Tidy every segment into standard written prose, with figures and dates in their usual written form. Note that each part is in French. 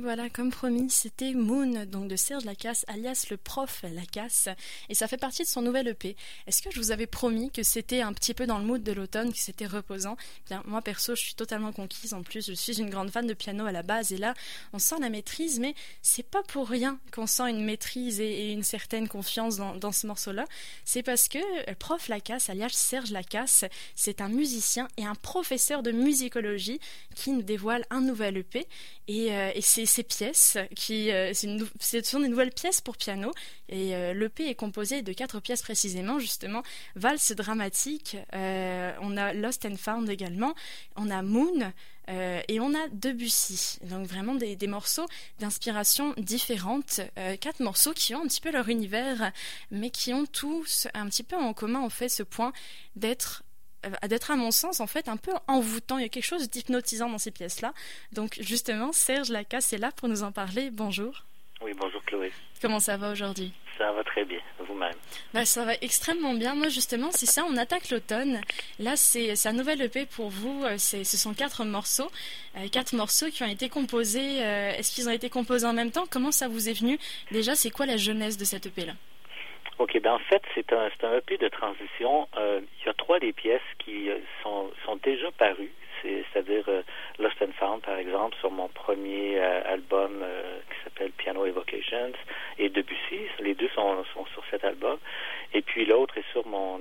voilà, comme promis, c'était Moon, donc de Serge Lacasse, alias le prof Lacasse, et ça fait partie de son nouvel EP. Est-ce que je vous avais promis que c'était un petit peu dans le mood de l'automne, que c'était reposant ? Bien, moi perso, je suis totalement conquise, en plus je suis une grande fan de piano à la base, et là, on sent la maîtrise, mais c'est pas pour rien qu'on sent une maîtrise et une certaine confiance dans ce morceau-là, c'est parce que le prof Lacasse, alias Serge Lacasse, c'est un musicien et un professeur de musicologie qui nous dévoile un nouvel EP, et c'est ces pièces ce sont des nouvelles pièces pour piano, et l'EP est composé de 4 pièces précisément, justement, valse dramatique, on a Lost and Found également, on a Moon, et on a Debussy, donc vraiment des morceaux d'inspiration différentes, 4 morceaux qui ont un petit peu leur univers, mais qui ont tous un petit peu en commun, en fait, ce point d'être à mon sens en fait un peu envoûtant, il y a quelque chose d'hypnotisant dans ces pièces-là. Donc justement, Serge Lacasse est là pour nous en parler. Bonjour. Oui, bonjour Chloé. Comment ça va aujourd'hui ? Ça va très bien, vous-même ? Bah, ça va extrêmement bien. Moi justement, c'est ça, on attaque l'automne. Là, c'est un nouvel EP pour vous. Ce sont 4 morceaux. 4 morceaux qui ont été composés. Est-ce qu'ils ont été composés en même temps ? Comment ça vous est venu ? Déjà, c'est quoi la genèse de cet EP-là ? Ok, ben en fait, c'est un EP de transition. Il y a 3 des pièces qui sont déjà parues, c'est-à-dire Lost and Found, par exemple, sur mon premier album qui s'appelle Piano Evocations, et Debussy, les 2 sont sur cet album. Et puis l'autre est sur mon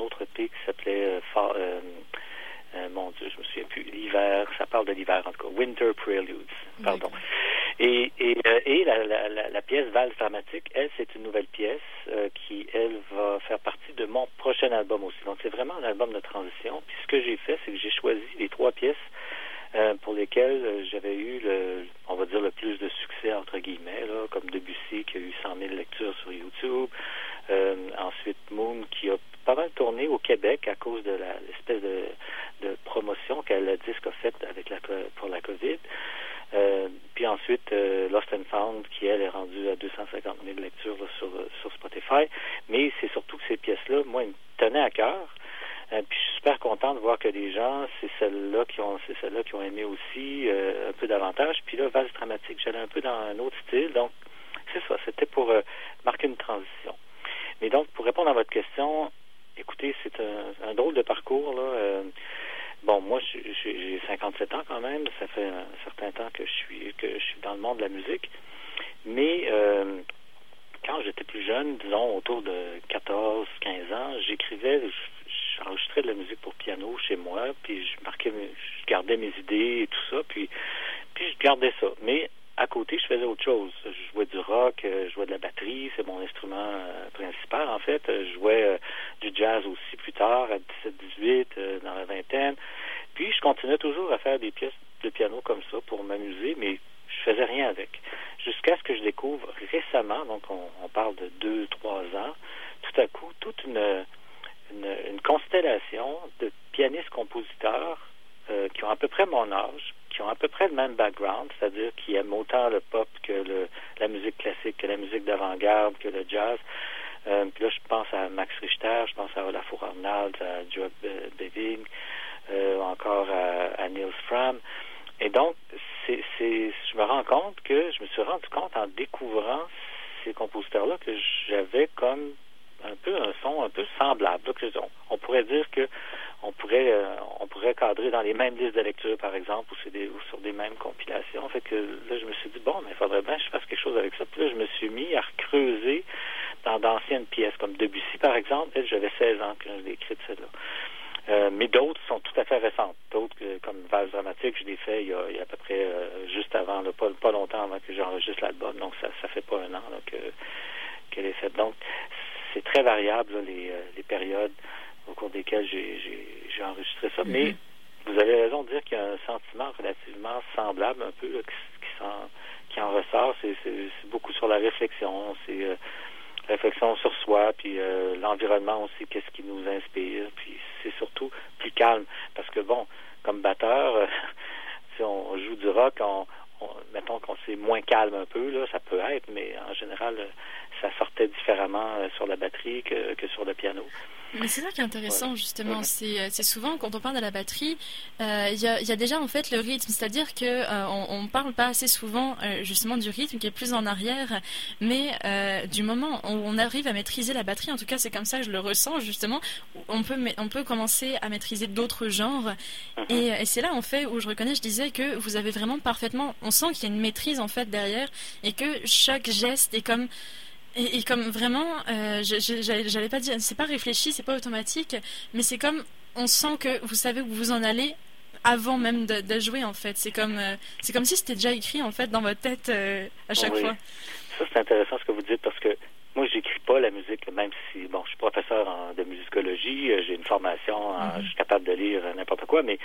autre EP qui s'appelait... mon Dieu, je me souviens plus. L'hiver, ça parle de l'hiver en tout cas. Winter Preludes, pardon. D'accord. Et la pièce valse dramatique, elle, c'est une nouvelle pièce qui, elle, va faire partie de mon prochain album aussi. Donc, c'est vraiment un album de transition. Puis, ce que j'ai fait, c'est que j'ai choisi les 3 pièces pour lesquelles j'avais eu, on va dire, le plus de succès, entre guillemets, là, comme Debussy, qui a eu 100 000 lectures sur YouTube. Ensuite, Moon, qui a pas mal tourné au Québec à cause de l'espèce de promotion qu'elle a disque a faite pour la COVID. Puis ensuite, Lost and Found, qui, elle, est rendue à 250 000 lectures là, sur Spotify. Mais c'est surtout que ces pièces-là, moi, elles me tenaient à cœur. Puis je suis super content de voir que les gens, c'est celles-là qui ont aimé aussi un peu davantage. Puis là, valse dramatique, j'allais un peu dans un autre style. Donc, c'est ça, c'était pour marquer une transition. Mais donc, pour répondre à votre question, écoutez, c'est un drôle de parcours, là. Bon, moi, j'ai 57 ans quand même. Ça fait un certain temps que je suis dans le monde de la musique. Mais quand j'étais plus jeune, disons autour de 14, 15 ans, j'enregistrais de la musique pour piano chez moi, puis je gardais mes idées et tout ça, puis je gardais ça. Mais à côté, je faisais autre chose. Je jouais du rock, je jouais de la batterie, c'est mon instrument principal en fait. Je jouais du jazz aussi plus tard, à 17-18, dans la vingtaine. Puis je continuais toujours à faire des pièces de piano comme ça pour m'amuser, mais je faisais rien avec. Jusqu'à ce que je découvre récemment, donc on parle de 2-3 ans, tout à coup, toute une constellation de pianistes-compositeurs qui ont à peu près mon âge, qui ont à peu près le même background, c'est-à-dire qui aiment autant le pop que la musique classique, que la musique d'avant-garde, que le jazz. Puis là, je pense à Max Richter, je pense à Ólafur Arnalds, à Joe Beving, encore à Nils Frahm. Et donc, je me rends compte que je me suis rendu compte en découvrant ces compositeurs-là que j'avais comme un peu un son un peu semblable. Là, on pourrait dire que on pourrait cadrer dans les mêmes listes de lecture, par exemple, ou sur des mêmes compilations. Fait que là, je me suis dit, bon, mais il faudrait bien que je fasse quelque chose avec ça. Puis là, je me suis mis à recreuser dans d'anciennes pièces, comme Debussy, par exemple. J'avais 16 ans quand je l'ai écrite, celle-là. Mais d'autres sont tout à fait récentes. D'autres, comme Valse dramatique, je l'ai fait il y a à peu près juste avant, là, pas longtemps avant que j'enregistre l'album. Donc, ça fait pas un an là, qu'elle est faite. Donc, c'est très variable, là, les périodes au cours desquelles j'ai enregistré ça. Mm-hmm. Mais vous avez raison de dire qu'il y a un sentiment relativement semblable, un peu, là, qui en ressort. C'est beaucoup sur la réflexion, c'est réflexion sur soi, puis l'environnement aussi, qu'est-ce qui nous inspire. Puis c'est surtout plus calme. Parce que, bon, comme batteur, si on joue du rock, mettons qu'on c'est moins calme un peu, là, ça peut être, mais en général... ça sortait différemment sur la batterie que sur le piano. Mais c'est ça qui est intéressant, voilà. Justement. Ouais. C'est souvent, quand on parle de la batterie, il y a déjà en fait le rythme. C'est-à-dire qu'on ne parle pas assez souvent justement du rythme qui est plus en arrière, mais du moment où on arrive à maîtriser la batterie, en tout cas c'est comme ça que je le ressens justement, on peut commencer à maîtriser d'autres genres. Uh-huh. Et c'est là en fait où je reconnais, je disais que vous avez vraiment parfaitement... On sent qu'il y a une maîtrise en fait derrière et que chaque geste est comme... Et comme vraiment, j'allais pas dire, c'est pas réfléchi, c'est pas automatique, mais c'est comme on sent que vous savez où vous en allez avant même de jouer en fait. C'est comme si c'était déjà écrit en fait dans votre tête à chaque fois. Ça c'est intéressant ce que vous dites parce que moi j'écris pas la musique, même si bon je suis professeur de musicologie, j'ai une formation, je suis capable de lire n'importe quoi, mais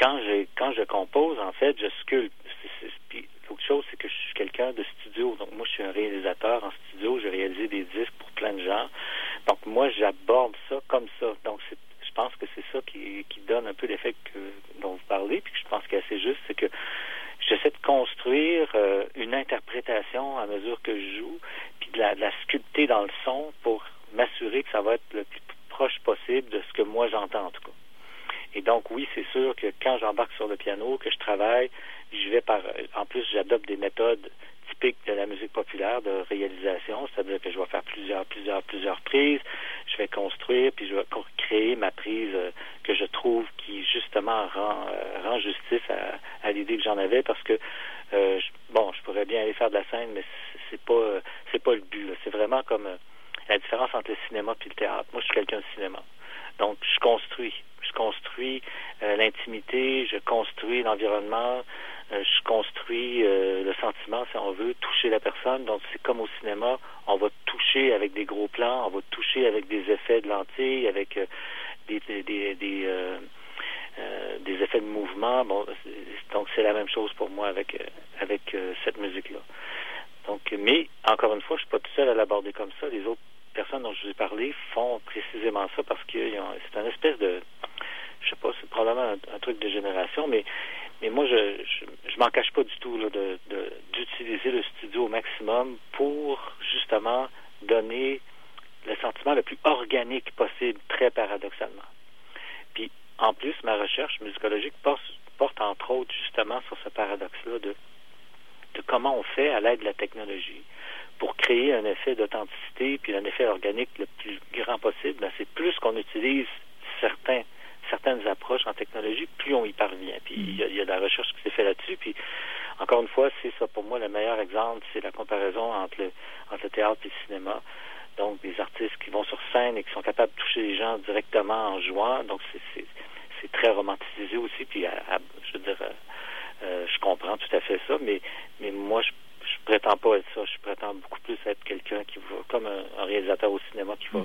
quand je compose en fait je sculpte. L'autre chose, c'est que je suis quelqu'un de studio. Donc, moi, je suis un réalisateur en studio. J'ai réalisé des disques pour plein de gens. Donc, moi, j'aborde ça comme ça. Donc, je pense que c'est ça qui donne un peu l'effet dont vous parlez. Puis, je pense qu'il est assez juste, c'est que j'essaie de construire une interprétation à mesure que je joue, puis de la sculpter dans le son pour m'assurer que ça va être le plus proche possible de ce que moi j'entends, en tout cas. Et donc, oui, c'est sûr que quand j'embarque sur le piano, que je travaille, en plus, j'adopte des méthodes typiques de la musique populaire de réalisation, c'est-à-dire que je vais faire plusieurs prises, je vais construire, puis je vais créer ma prise que je trouve qui, justement, rend justice à l'idée que j'en avais, parce que, je pourrais bien aller faire de la scène, mais c'est pas le but, là. C'est vraiment comme la différence entre le cinéma puis le théâtre. Moi, je suis quelqu'un de cinéma. Donc, je construis l'intimité, je construis l'environnement, je construis le sentiment, si on veut, toucher la personne. Donc, c'est comme au cinéma, on va toucher avec des gros plans, on va toucher avec des effets de lentilles, avec des effets de mouvement. Bon, donc, c'est la même chose pour moi avec cette musique-là. Donc, mais, encore une fois, je suis pas tout seul à l'aborder comme ça. Les autres personnes dont je vous ai parlé font précisément ça parce que c'est une espèce de... Je sais pas, c'est probablement un truc de génération, mais moi, je m'en cache pas du tout là, d'utiliser le studio au maximum pour, justement, donner le sentiment le plus organique possible, très paradoxalement. Puis, en plus, ma recherche musicologique porte entre autres, justement, sur ce paradoxe-là de comment on fait à l'aide de la technologie pour créer un effet d'authenticité puis un effet organique le plus grand possible. Bien, c'est plus qu'on utilise certaines approches en technologie, plus on y parvient. Puis il y a de la recherche qui s'est faite là-dessus. Puis encore une fois, c'est ça pour moi le meilleur exemple, c'est la comparaison entre le théâtre et le cinéma. Donc des artistes qui vont sur scène et qui sont capables de toucher les gens directement en jouant. Donc c'est très romantisé aussi. Puis je veux dire, je comprends tout à fait ça, mais moi je prétends pas être ça. Je prétends beaucoup plus être quelqu'un qui va, comme un réalisateur au cinéma, qui va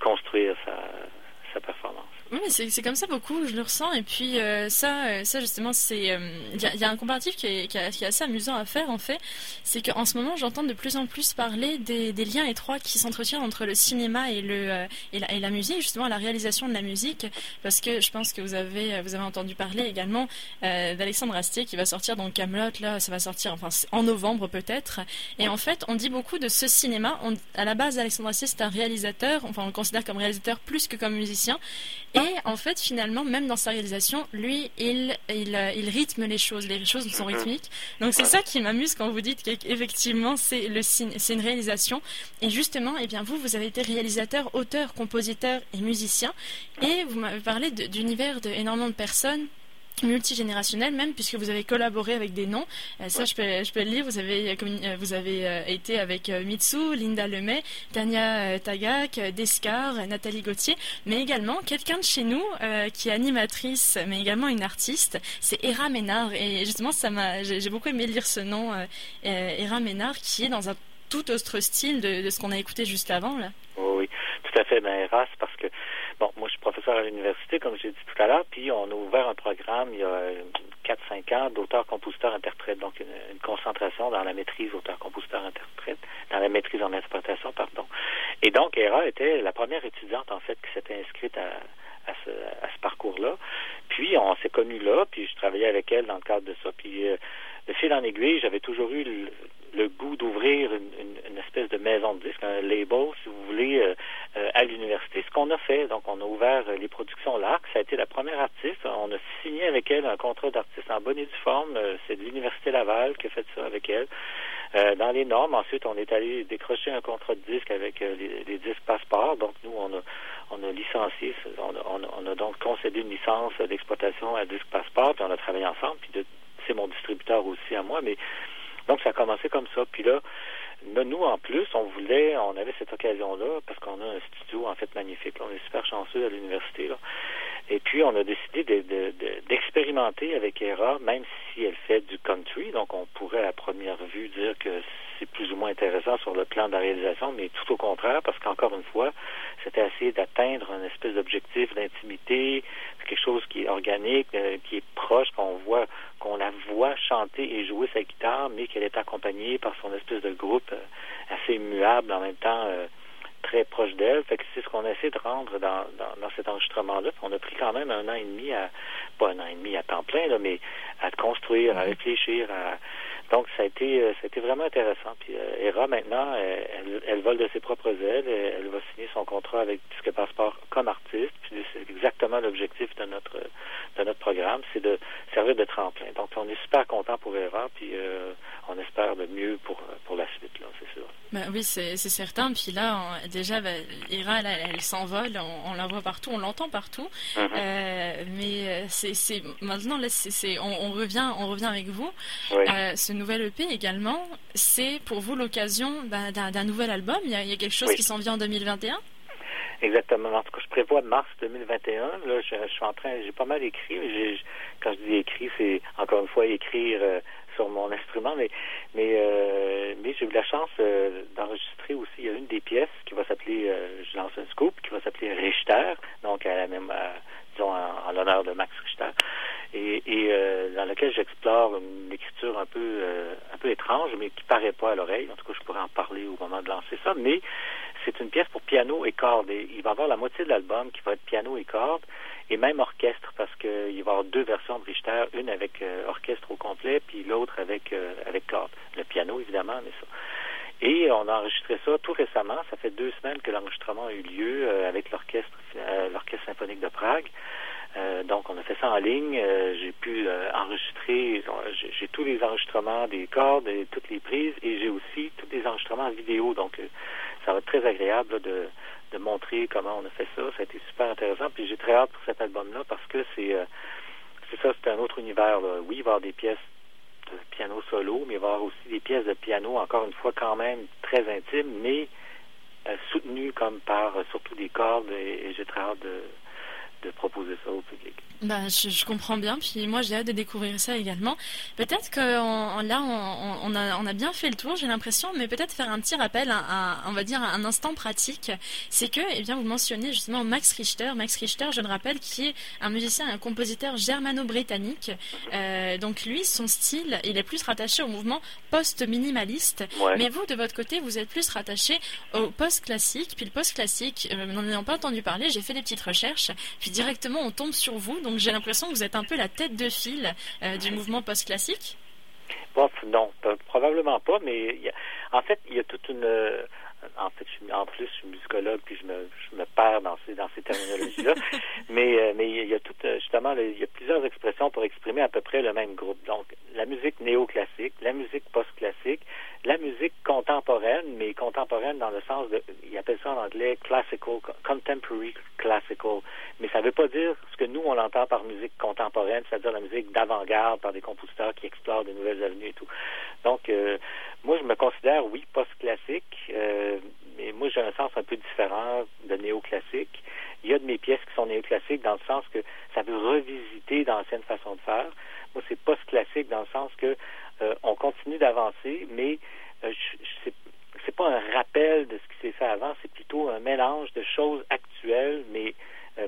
construire sa performance. Oui, mais c'est comme ça beaucoup, je le ressens. Et puis ça justement, c'est il y a un comparatif qui est assez amusant à faire en fait. C'est qu'en ce moment, j'entends de plus en plus parler des liens étroits qui s'entretiennent entre le cinéma et la musique, justement la réalisation de la musique. Parce que je pense que vous avez entendu parler également d'Alexandre Astier qui va sortir dans Kaamelott. Là, ça va sortir en novembre peut-être. Et en fait, on dit beaucoup de ce cinéma. À la base, Alexandre Astier c'est un réalisateur. Enfin, on le considère comme réalisateur plus que comme musicien. Et en fait, finalement, même dans sa réalisation, lui, il rythme les choses. Les choses sont rythmiques. Donc, c'est ça qui m'amuse quand vous dites qu'effectivement, c'est une réalisation. Et justement, eh bien, vous avez été réalisateur, auteur, compositeur et musicien. Et vous m'avez parlé d'univers d'énormément de personnes, multigénérationnel même, puisque vous avez collaboré avec des noms. Je peux le lire. Vous avez été avec Mitsu, Linda Lemay, Tania Tagak, Descar, Nathalie Gauthier, mais également quelqu'un de chez nous qui est animatrice, mais également une artiste, c'est Héra Ménard. Et justement, j'ai beaucoup aimé lire ce nom, Héra Ménard, qui est dans un tout autre style de ce qu'on a écouté juste avant, là. Oui, tout à fait. Ben, Héra, parce que bon, moi, je suis professeur à l'université, comme j'ai dit tout à l'heure, puis on a ouvert un programme il y a 4-5 ans d'auteur-compositeur-interprète, donc une concentration dans la maîtrise auteur-compositeur-interprète, dans la maîtrise en interprétation, pardon. Et donc, Héra était la première étudiante, en fait, qui s'était inscrite à ce parcours-là. Puis, on s'est connus là, puis je travaillais avec elle dans le cadre de ça. Puis, de fil en aiguille, j'avais toujours eu le goût d'ouvrir une espèce de maison maison de disques, un label, si vous voulez, à l'université. Ce qu'on a fait, donc on a ouvert les productions L'ARC, ça a été la première artiste. On a signé avec elle un contrat d'artiste en bonne et due forme. C'est de l'Université Laval qui a fait ça avec elle. Dans les normes, ensuite, on est allé décrocher un contrat de disque avec les Disques Passeport. Donc, nous, on a licencié, on a donc concédé une licence d'exploitation à Disques Passeport, puis on a travaillé ensemble, puis c'est mon distributeur aussi à moi, mais donc ça a commencé comme ça. Puis là, nous, en plus, on avait cette occasion-là, parce qu'on a un studio, en fait, magnifique. Là, on est super chanceux à l'université, là. Et puis, on a décidé d'expérimenter avec Héra, même si elle fait du country. Donc, on pourrait à première vue dire que c'est plus ou moins intéressant sur le plan de la réalisation, mais tout au contraire, parce qu'encore une fois, c'était essayer d'atteindre un espèce d'objectif d'intimité, quelque chose qui est organique, qui est proche, qu'on la voit chanter et jouer sa guitare, mais qu'elle est accompagnée par son espèce de groupe assez immuable, en même temps très proche d'elle. Fait que c'est ce qu'on a essayé de rendre dans cet enregistrement-là. On a pris quand même un an et demi pas un an et demi à temps plein, là, mais à construire, à réfléchir. Donc, ça a été vraiment intéressant. Puis, Héra, maintenant, elle vole de ses propres ailes. Elle va signer son contrat avec Disques Passeport comme artiste. Puis, c'est exactement l'objectif de notre programme, c'est de servir de tremplin. Donc, on est super content pour Héra, puis on espère de mieux pour la suite, là, c'est sûr. Ben oui, c'est certain. Puis là, Héra, elle s'envole. On la voit partout, on l'entend partout. Mm-hmm. Mais c'est maintenant, là, on revient avec vous. Oui. Ce nouvel EP également, c'est pour vous l'occasion d'un nouvel album. Il y a quelque chose, oui, qui s'en vient en 2021? Exactement. En tout cas, je prévois mars 2021. Là, je suis en train, j'ai pas mal écrit. Quand je dis écrit, c'est encore une fois écrire sur mon instrument, mais j'ai eu la chance d'enregistrer aussi. Il y a une des pièces qui va s'appeler, je lance un scoop, qui va s'appeler Richter, donc disons en l'honneur de Max Richter, et dans lequel j'explore une écriture un peu étrange, mais qui paraît pas à l'oreille. En tout cas, je pourrais en parler au moment de lancer ça, mais c'est une pièce pour piano et cordes. Et il va y avoir la moitié de l'album qui va être piano et cordes, et même orchestre, parce qu'il va y avoir deux versions de Richter, une avec orchestre au complet, puis l'autre avec cordes. Le piano, évidemment, mais ça. Et on a enregistré ça tout récemment. Ça fait 2 semaines que l'enregistrement a eu lieu avec l'Orchestre symphonique de Prague. Donc, on a fait ça en ligne. J'ai pu enregistrer, j'ai tous les enregistrements des cordes, et toutes les prises, et j'ai aussi tous les enregistrements en vidéo. Donc, ça va être très agréable là, de montrer comment on a fait ça. Ça a été super intéressant. Puis j'ai très hâte pour cet album-là parce que c'est un autre univers, là. Oui, il va y avoir des pièces de piano solo, mais il va y avoir aussi des pièces de piano, encore une fois, quand même très intimes, mais soutenues comme par surtout des cordes, et j'ai très hâte de proposer ça au public. Je comprends bien, puis moi j'ai hâte de découvrir ça également. Peut-être que on a bien fait le tour, j'ai l'impression, mais peut-être faire un petit rappel, on va dire un instant pratique, c'est que, vous mentionnez justement Max Richter, je le rappelle, qui est un musicien et un compositeur germano-britannique. Donc lui, son style, il est plus rattaché au mouvement post-minimaliste, ouais. Mais vous, de votre côté, vous êtes plus rattaché au post-classique, puis le post-classique, n'en ayant pas entendu parler, j'ai fait des petites recherches, puis directement on tombe sur vous. Donc, j'ai l'impression que vous êtes un peu la tête de file du mouvement post-classique. Bon, non, probablement pas, mais il y a toute une... je suis musicologue, puis je me perds dans ces terminologies-là. mais il y a il y a plusieurs expressions pour exprimer à peu près le même groupe. Donc, la musique néoclassique, la musique post-classique, la musique contemporaine, mais contemporaine dans le sens de... Ils appellent ça en anglais classical, contemporary classical. Mais ça ne veut pas dire ce que nous, on entend par musique contemporaine, c'est-à-dire la musique d'avant-garde par des compositeurs qui explorent de nouvelles avenues et tout. Donc, moi, je me considère, oui, post-classique, mais moi, j'ai un sens un peu différent de néoclassique. Il y a de mes pièces qui sont néoclassiques dans le sens que ça veut revisiter d'anciennes façons de faire. Moi, c'est post-classique dans le sens que on continue d'avancer, mais c'est pas un rappel de ce qui s'est fait avant, c'est plutôt un mélange de choses actuelles, mais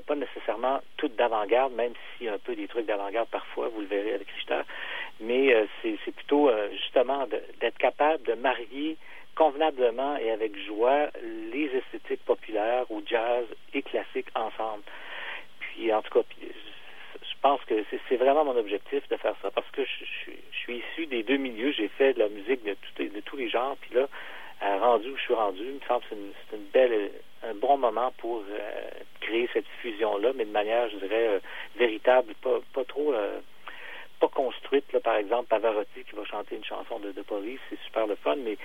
pas nécessairement toutes d'avant-garde, même si un peu des trucs d'avant-garde parfois, vous le verrez avec Richter. Mais c'est plutôt justement d'être capable de marier convenablement et avec joie les esthétiques populaires ou jazz et classiques ensemble. Puis en tout cas, je pense que c'est vraiment mon objectif de faire ça parce que je suis issu des deux milieux. J'ai fait de la musique de tous les genres. Puis là, rendu où je suis rendu, il me semble que c'est une belle, un bon moment pour créer cette fusion-là, mais de manière, je dirais, véritable, pas construite. Là, par exemple, Pavarotti qui va chanter une chanson de Paris, c'est super le fun, mais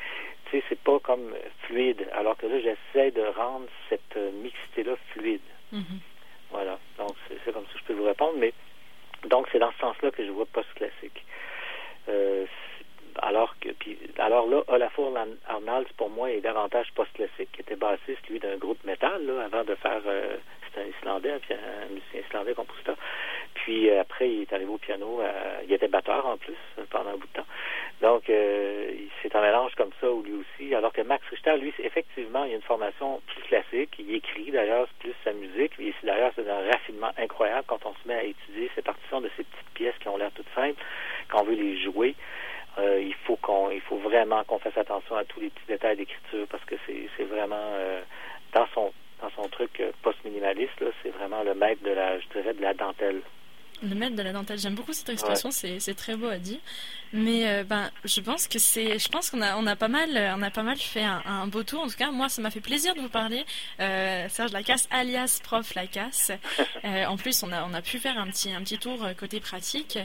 tu sais, c'est pas comme fluide. Alors que là, j'essaie de rendre cette mixité-là fluide. Mm-hmm. Voilà. Donc, c'est comme ça que je peux vous répondre, mais donc, c'est dans ce sens-là que je vois post-classique. Alors là, Ólafur Arnalds, pour moi, est davantage post-classique, qui était bassiste, lui, d'un groupe métal, là, avant de faire... c'était un Islandais, puis un musicien islandais, compositeur. Puis après, il est arrivé au piano. Il était batteur, en plus, pendant un bout de temps. Donc, c'est un mélange comme ça, lui aussi. Alors que Max Richter, lui, effectivement, il a une formation plus classique. Il écrit, d'ailleurs, plus sa musique. Et d'ailleurs, c'est un raffinement incroyable quand on se met à étudier ces partitions de ces petites pièces qui ont l'air toutes simples, quand on veut les jouer. Il faut vraiment qu'on fasse attention à tous les petits détails d'écriture parce que c'est vraiment dans son truc post-minimaliste là, c'est vraiment le maître de la, je dirais, de la dentelle. Le maître de la dentelle, j'aime beaucoup cette expression, ouais. C'est très beau à dire. Mais je pense qu'on a pas mal fait un beau tour. En tout cas, moi, ça m'a fait plaisir de vous parler. Serge Lacasse, alias Prof Lacasse. En plus, on a pu faire un petit tour côté pratique.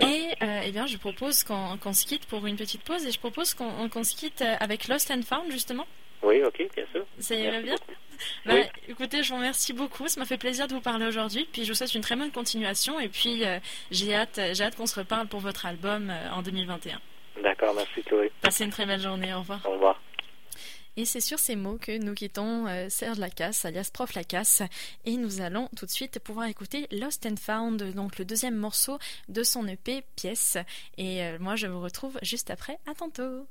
Et je propose qu'on se quitte pour une petite pause et je propose qu'on se quitte avec Lost and Found justement. Oui, ok, bien sûr. Ça irait bien. Oui. Écoutez, je vous remercie beaucoup. Ça m'a fait plaisir de vous parler aujourd'hui. Puis je vous souhaite une très bonne continuation. Et puis j'ai hâte qu'on se reparle pour votre album en 2021. D'accord, merci Chloé. Passez une très belle journée. Au revoir. Au revoir. Et c'est sur ces mots que nous quittons Serge Lacasse, alias Prof Lacasse, et nous allons tout de suite pouvoir écouter Lost and Found, donc le deuxième morceau de son EP Pièce. Et moi, je vous retrouve juste après. À tantôt.